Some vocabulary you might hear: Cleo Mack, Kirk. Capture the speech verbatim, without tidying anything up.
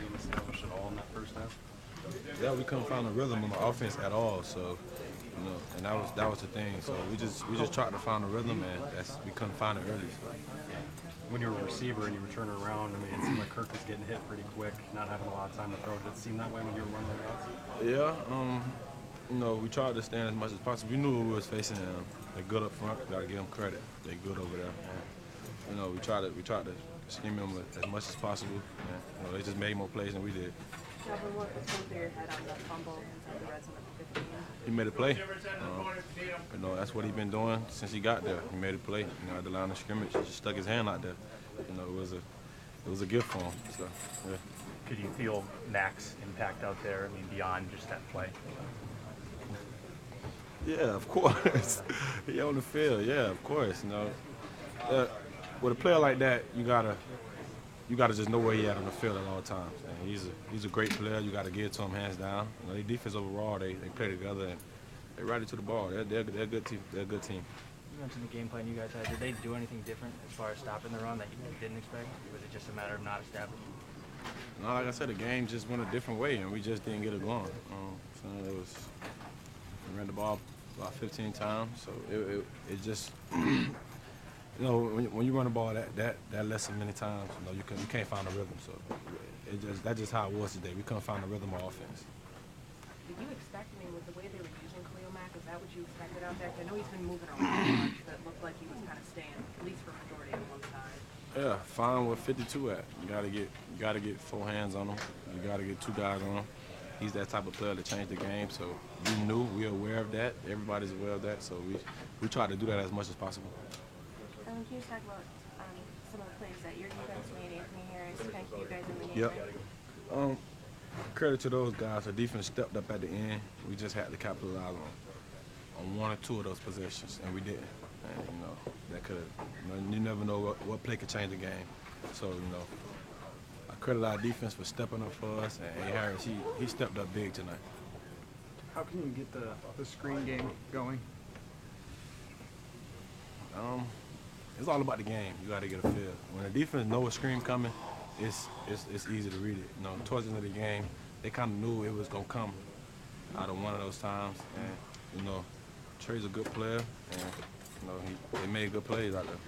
being established at all in that first half? Yeah, we couldn't find a rhythm on the offense at all. So, you know, and that was that was the thing. So we just we just tried to find a rhythm, and that's we couldn't find it early. So. When you were a receiver and you were turning around, I mean, it seemed like Kirk was getting hit pretty quick, not having a lot of time to throw. Did it seem that way when you were running routes? Yeah. Um, you know, we tried to stand as much as possible. We knew who we was facing, and they're good up front. Gotta give them credit. They're good over there. And, you know, we tried to we tried to scheme them as much as possible. And, you know, they just made more plays than we did. Calvin, what was going through your head on the fumble inside the red zone at the fifteen? He made a play. Um, you know, that's what he's been doing since he got there. He made a play. You know, at the line of scrimmage, he just stuck his hand out there. You know, it was a, it was a gift for him. So, yeah. Could you feel Mack's impact out there? I mean, beyond just that play. Yeah, of course. He on the field. Yeah, of course. You know, uh, with a player like that, you gotta. You gotta just know where he at on the field at all times. And he's a he's a great player. You gotta give it to him hands down. You know, their defense overall, they, they play together and they ride it to the ball. They're they're they're a good team. They're a good team. You mentioned the game plan you guys had. Did they do anything different as far as stopping the run that you didn't expect? Was it just a matter of not establishing? No, like I said, the game just went a different way and we just didn't get it going. Um, so it was we ran the ball about fifteen times. So it it, it just. You know, when you, when you run the ball that that that lesson many times, you know, you can you can't find a rhythm. So it just that's just how it was today. We couldn't find a rhythm of offense. Did you expect? I mean, with the way they were using Cleo Mack, is that what you expected out there? I know he's been moving around much, but it looked like he was kind of staying at least for a majority on one side. Yeah, fine with fifty-two at. You gotta get you gotta get four hands on him. You gotta get two guys on him. He's that type of player to change the game. So we knew, we were aware of that. Everybody's aware of that. So we we tried to do that as much as possible. Can you talk about um, some of the plays that your defense made, Anthony Harris, kind of keep you guys in the game? Yep. Right? Um, credit to those guys. The defense stepped up at the end. We just had to capitalize on, on one or two of those possessions, and we didn't. And, you know, that could have, you, know, you never know what, what play could change the game. So, you know, I credit our defense for stepping up for us, and A. Harris, he, he stepped up big tonight. How can you get the, the screen game going? Um. It's all about the game. You got to get a feel. When the defense knows a screen coming, it's, it's it's easy to read it. You know, towards the end of the game, they kind of knew it was going to come out of one of those times. And, you know, Trey's a good player, and, you know, he, they made good plays out there.